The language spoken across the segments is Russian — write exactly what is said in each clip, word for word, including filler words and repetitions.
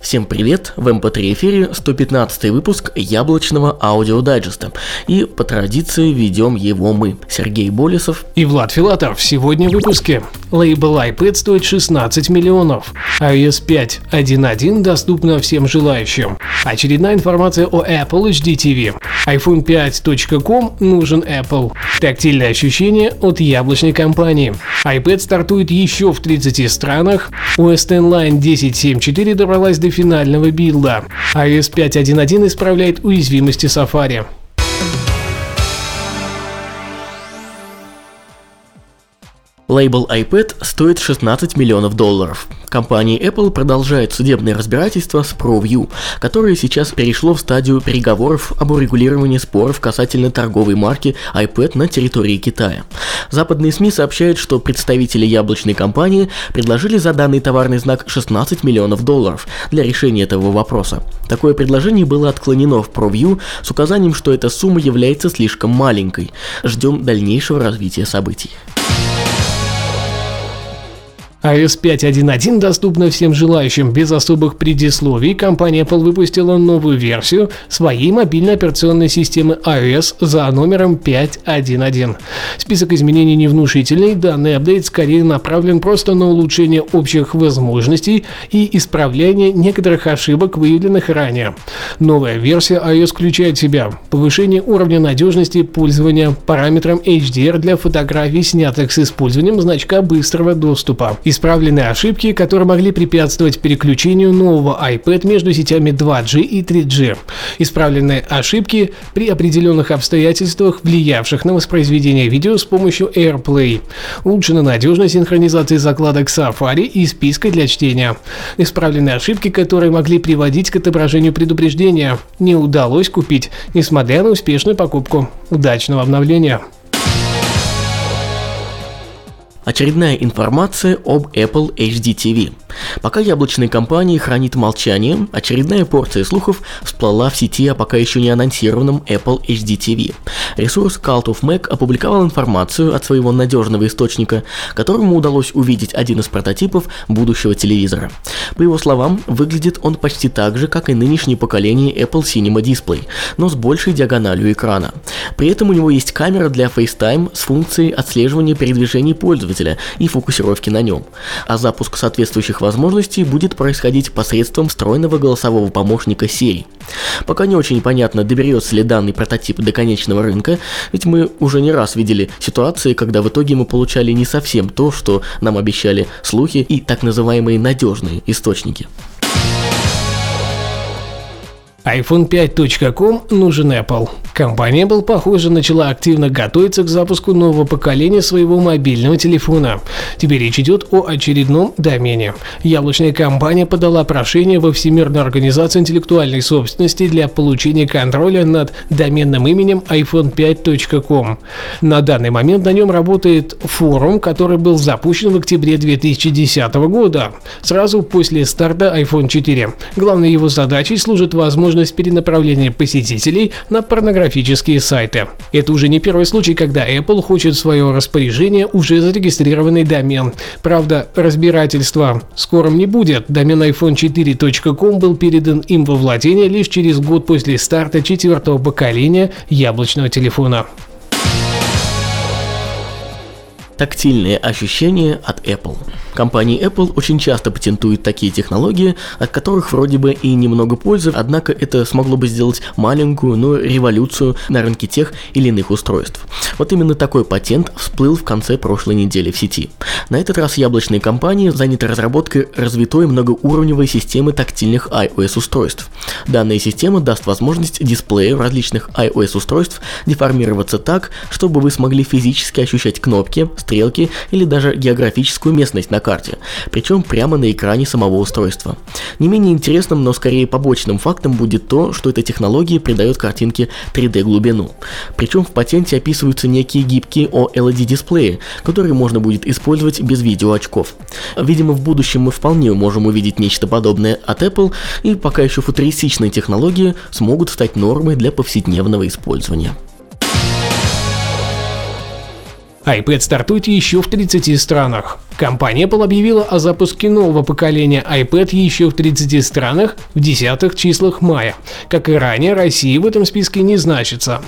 Всем привет! В эм пэ три эфире сто пятнадцатый выпуск яблочного аудиодайджеста. И по традиции ведем его мы, Сергей Болесов и Влад Филатов. Сегодня в выпуске. Лейбл iPad стоит шестнадцать миллионов. iOS пять точка один точка один доступна всем желающим. Очередная информация о Apple эйч ди ти ви. iPhone пять точка ком нужен Apple. Тактильное ощущение от яблочной компании. iPad стартует еще в тридцати странах. о эс Inline десять точка семь точка четыре добралась до финального билда. iOS пять точка один точка один исправляет уязвимости Safari. Лейбл iPad стоит шестнадцать миллионов долларов. Компания Apple продолжает судебное разбирательство с ProView, которое сейчас перешло в стадию переговоров об урегулировании споров касательно торговой марки iPad на территории Китая. Западные эс эм и сообщают, что представители яблочной компании предложили за данный товарный знак шестнадцать миллионов долларов для решения этого вопроса. Такое предложение было отклонено в ProView с указанием, что эта сумма является слишком маленькой. Ждем дальнейшего развития событий. iOS пять точка один точка один доступна всем желающим. Без особых предисловий компания Apple выпустила новую версию своей мобильной операционной системы iOS за номером пять точка один точка один. Список изменений невнушительный, данный апдейт скорее направлен просто на улучшение общих возможностей и исправление некоторых ошибок, выявленных ранее. Новая версия iOS включает в себя повышение уровня надежности пользования параметром эйч ди ар для фотографий, снятых с использованием значка быстрого доступа. Исправлены ошибки, которые могли препятствовать переключению нового iPad между сетями два джи и три джи. Исправлены ошибки при определенных обстоятельствах, влиявших на воспроизведение видео с помощью AirPlay. Улучшена надежность синхронизации закладок Safari и списка для чтения. Исправлены ошибки, которые могли приводить к отображению предупреждения. Не удалось купить, несмотря на успешную покупку. Удачного обновления! Очередная информация об Apple эйч ди ти ви. Пока яблочная компания хранит молчание, очередная порция слухов всплыла в сети о пока еще не анонсированном Apple эйч ди ти ви. Ресурс Cult of Mac опубликовал информацию от своего надежного источника, которому удалось увидеть один из прототипов будущего телевизора. По его словам, выглядит он почти так же, как и нынешнее поколение Apple Cinema Display, но с большей диагональю экрана. При этом у него есть камера для FaceTime с функцией отслеживания передвижений пользователя и фокусировки на нем, а запуск соответствующих возможностей будет происходить посредством встроенного голосового помощника Siri. Пока не очень понятно, доберется ли данный прототип до конечного рынка, ведь мы уже не раз видели ситуации, когда в итоге мы получали не совсем то, что нам обещали слухи и так называемые надежные источники. iPhone пять точка ком нужен Apple. Компания Apple, похоже, начала активно готовиться к запуску нового поколения своего мобильного телефона. Теперь речь идет о очередном домене. Яблочная компания подала прошение во Всемирную организацию интеллектуальной собственности для получения контроля над доменным именем iPhone пять точка ком. На данный момент на нем работает форум, который был запущен в октябре две тысячи десятого года, сразу после старта iPhone четыре. Главной его задачей служит возможность перенаправления посетителей на порнографические сайты. Это уже не первый случай, когда Apple хочет в свое распоряжение уже зарегистрированный домен. Правда, разбирательства скорым не будет. Домен iPhone четыре точка ком был передан им во владение лишь через год после старта четвертого поколения яблочного телефона. Тактильные ощущения от Apple. Компания Apple очень часто патентует такие технологии, от которых вроде бы и немного пользы, однако это смогло бы сделать маленькую, но революцию на рынке тех или иных устройств. Вот именно такой патент всплыл в конце прошлой недели в сети. На этот раз яблочные компании заняты разработкой развитой многоуровневой системы тактильных iOS-устройств. Данная система даст возможность дисплею различных iOS-устройств деформироваться так, чтобы вы смогли физически ощущать кнопки, стрелки или даже географическую местность на карте, причем прямо на экране самого устройства. Не менее интересным, но скорее побочным фактом будет то, что эта технология придает картинке три дэ глубину. Причем в патенте описываются некие гибкие о эл и ди-дисплеи, которые можно будет использовать без видеоочков. Видимо, в будущем мы вполне можем увидеть нечто подобное от Apple, и пока еще футуристичные технологии смогут стать нормой для повседневного использования. iPad стартует еще в тридцати странах. Компания Apple объявила о запуске нового поколения iPad еще в тридцати странах в десятых числах мая. Как и ранее, Россия в этом списке не значится.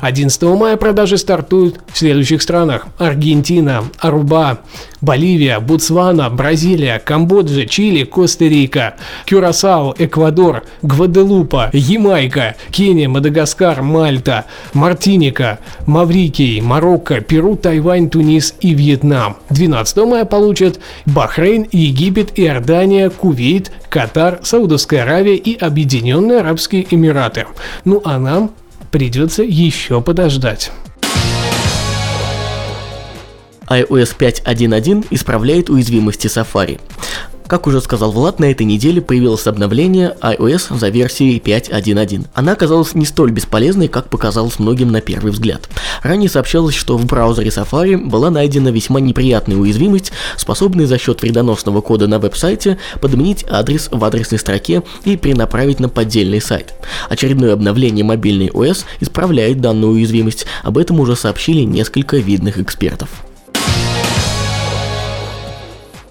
одиннадцатого мая продажи стартуют в следующих странах: Аргентина, Аруба, Боливия, Ботсвана, Бразилия, Камбоджа, Чили, Коста-Рика, Кюрасао, Эквадор, Гваделупа, Ямайка, Кения, Мадагаскар, Мальта, Мартиника, Маврикий, Марокко, Перу, Тайвань, Тунис и Вьетнам. двенадцатого мая получат Бахрейн, Египет, Иордания, Кувейт, Катар, Саудовская Аравия и Объединенные Арабские Эмираты. Ну а нам придется еще подождать. iOS пять точка один точка один исправляет уязвимости Safari. Как уже сказал Влад, на этой неделе появилось обновление iOS за версией пять точка один точка один. Она оказалась не столь бесполезной, как показалось многим на первый взгляд. Ранее сообщалось, что в браузере Safari была найдена весьма неприятная уязвимость, способная за счет вредоносного кода на веб-сайте подменить адрес в адресной строке и перенаправить на поддельный сайт. Очередное обновление мобильной о эс исправляет данную уязвимость, об этом уже сообщили несколько видных экспертов.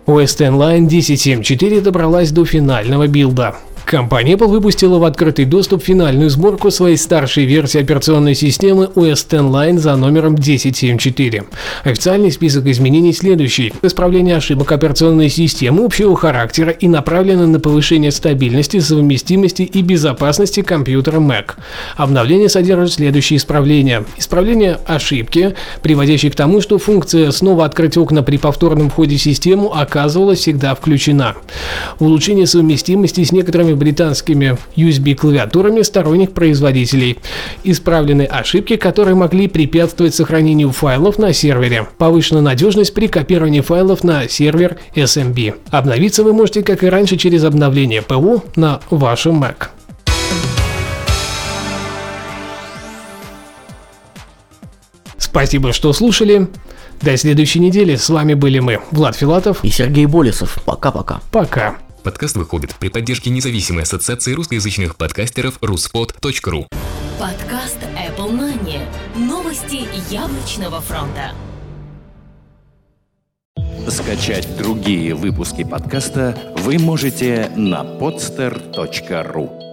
о эс Timeline десять точка семь точка четыре добралась до финального билда. Компания Apple выпустила в открытый доступ финальную сборку своей старшей версии операционной системы о эс Timeline за номером десять точка семь точка четыре. Официальный список изменений следующий: исправление ошибок операционной системы общего характера и направлено на повышение стабильности, совместимости и безопасности компьютера Mac. Обновление содержит следующие исправления: исправление ошибки, приводящей к тому, что функция «снова открыть окна при повторном входе в систему» оказывалась всегда включена; улучшение совместимости с некоторыми британскими ю эс би-клавиатурами сторонних производителей; исправлены ошибки, которые могли препятствовать сохранению файлов на сервере; повышена надежность при копировании файлов на сервер эс эм би. Обновиться вы можете, как и раньше, через обновление пэ о на вашем Mac. Спасибо, что слушали. До следующей недели. С вами были мы, Влад Филатов и Сергей Болесов. Пока-пока. Пока. Подкаст выходит при поддержке независимой ассоциации русскоязычных подкастеров руспод точка ру. Подкаст Apple Money. Новости яблочного фронта. Скачать другие выпуски подкаста вы можете на podster точка ру.